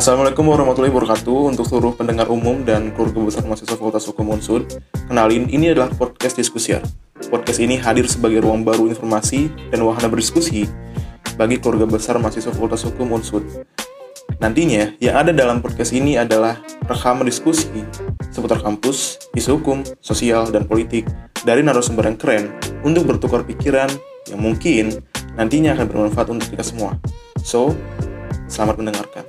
Assalamualaikum warahmatullahi wabarakatuh. Untuk seluruh pendengar umum dan keluarga besar mahasiswa Fakultas Hukum UNSUD, kenalin, ini adalah podcast Diskusiar. Podcast ini hadir sebagai ruang baru informasi dan wahana berdiskusi bagi keluarga besar mahasiswa Fakultas Hukum UNSUD. Nantinya, yang ada dalam podcast ini adalah rekaman diskusi seputar kampus, isu hukum, sosial, dan politik dari narasumber yang keren untuk bertukar pikiran yang mungkin nantinya akan bermanfaat untuk kita semua. So, selamat mendengarkan.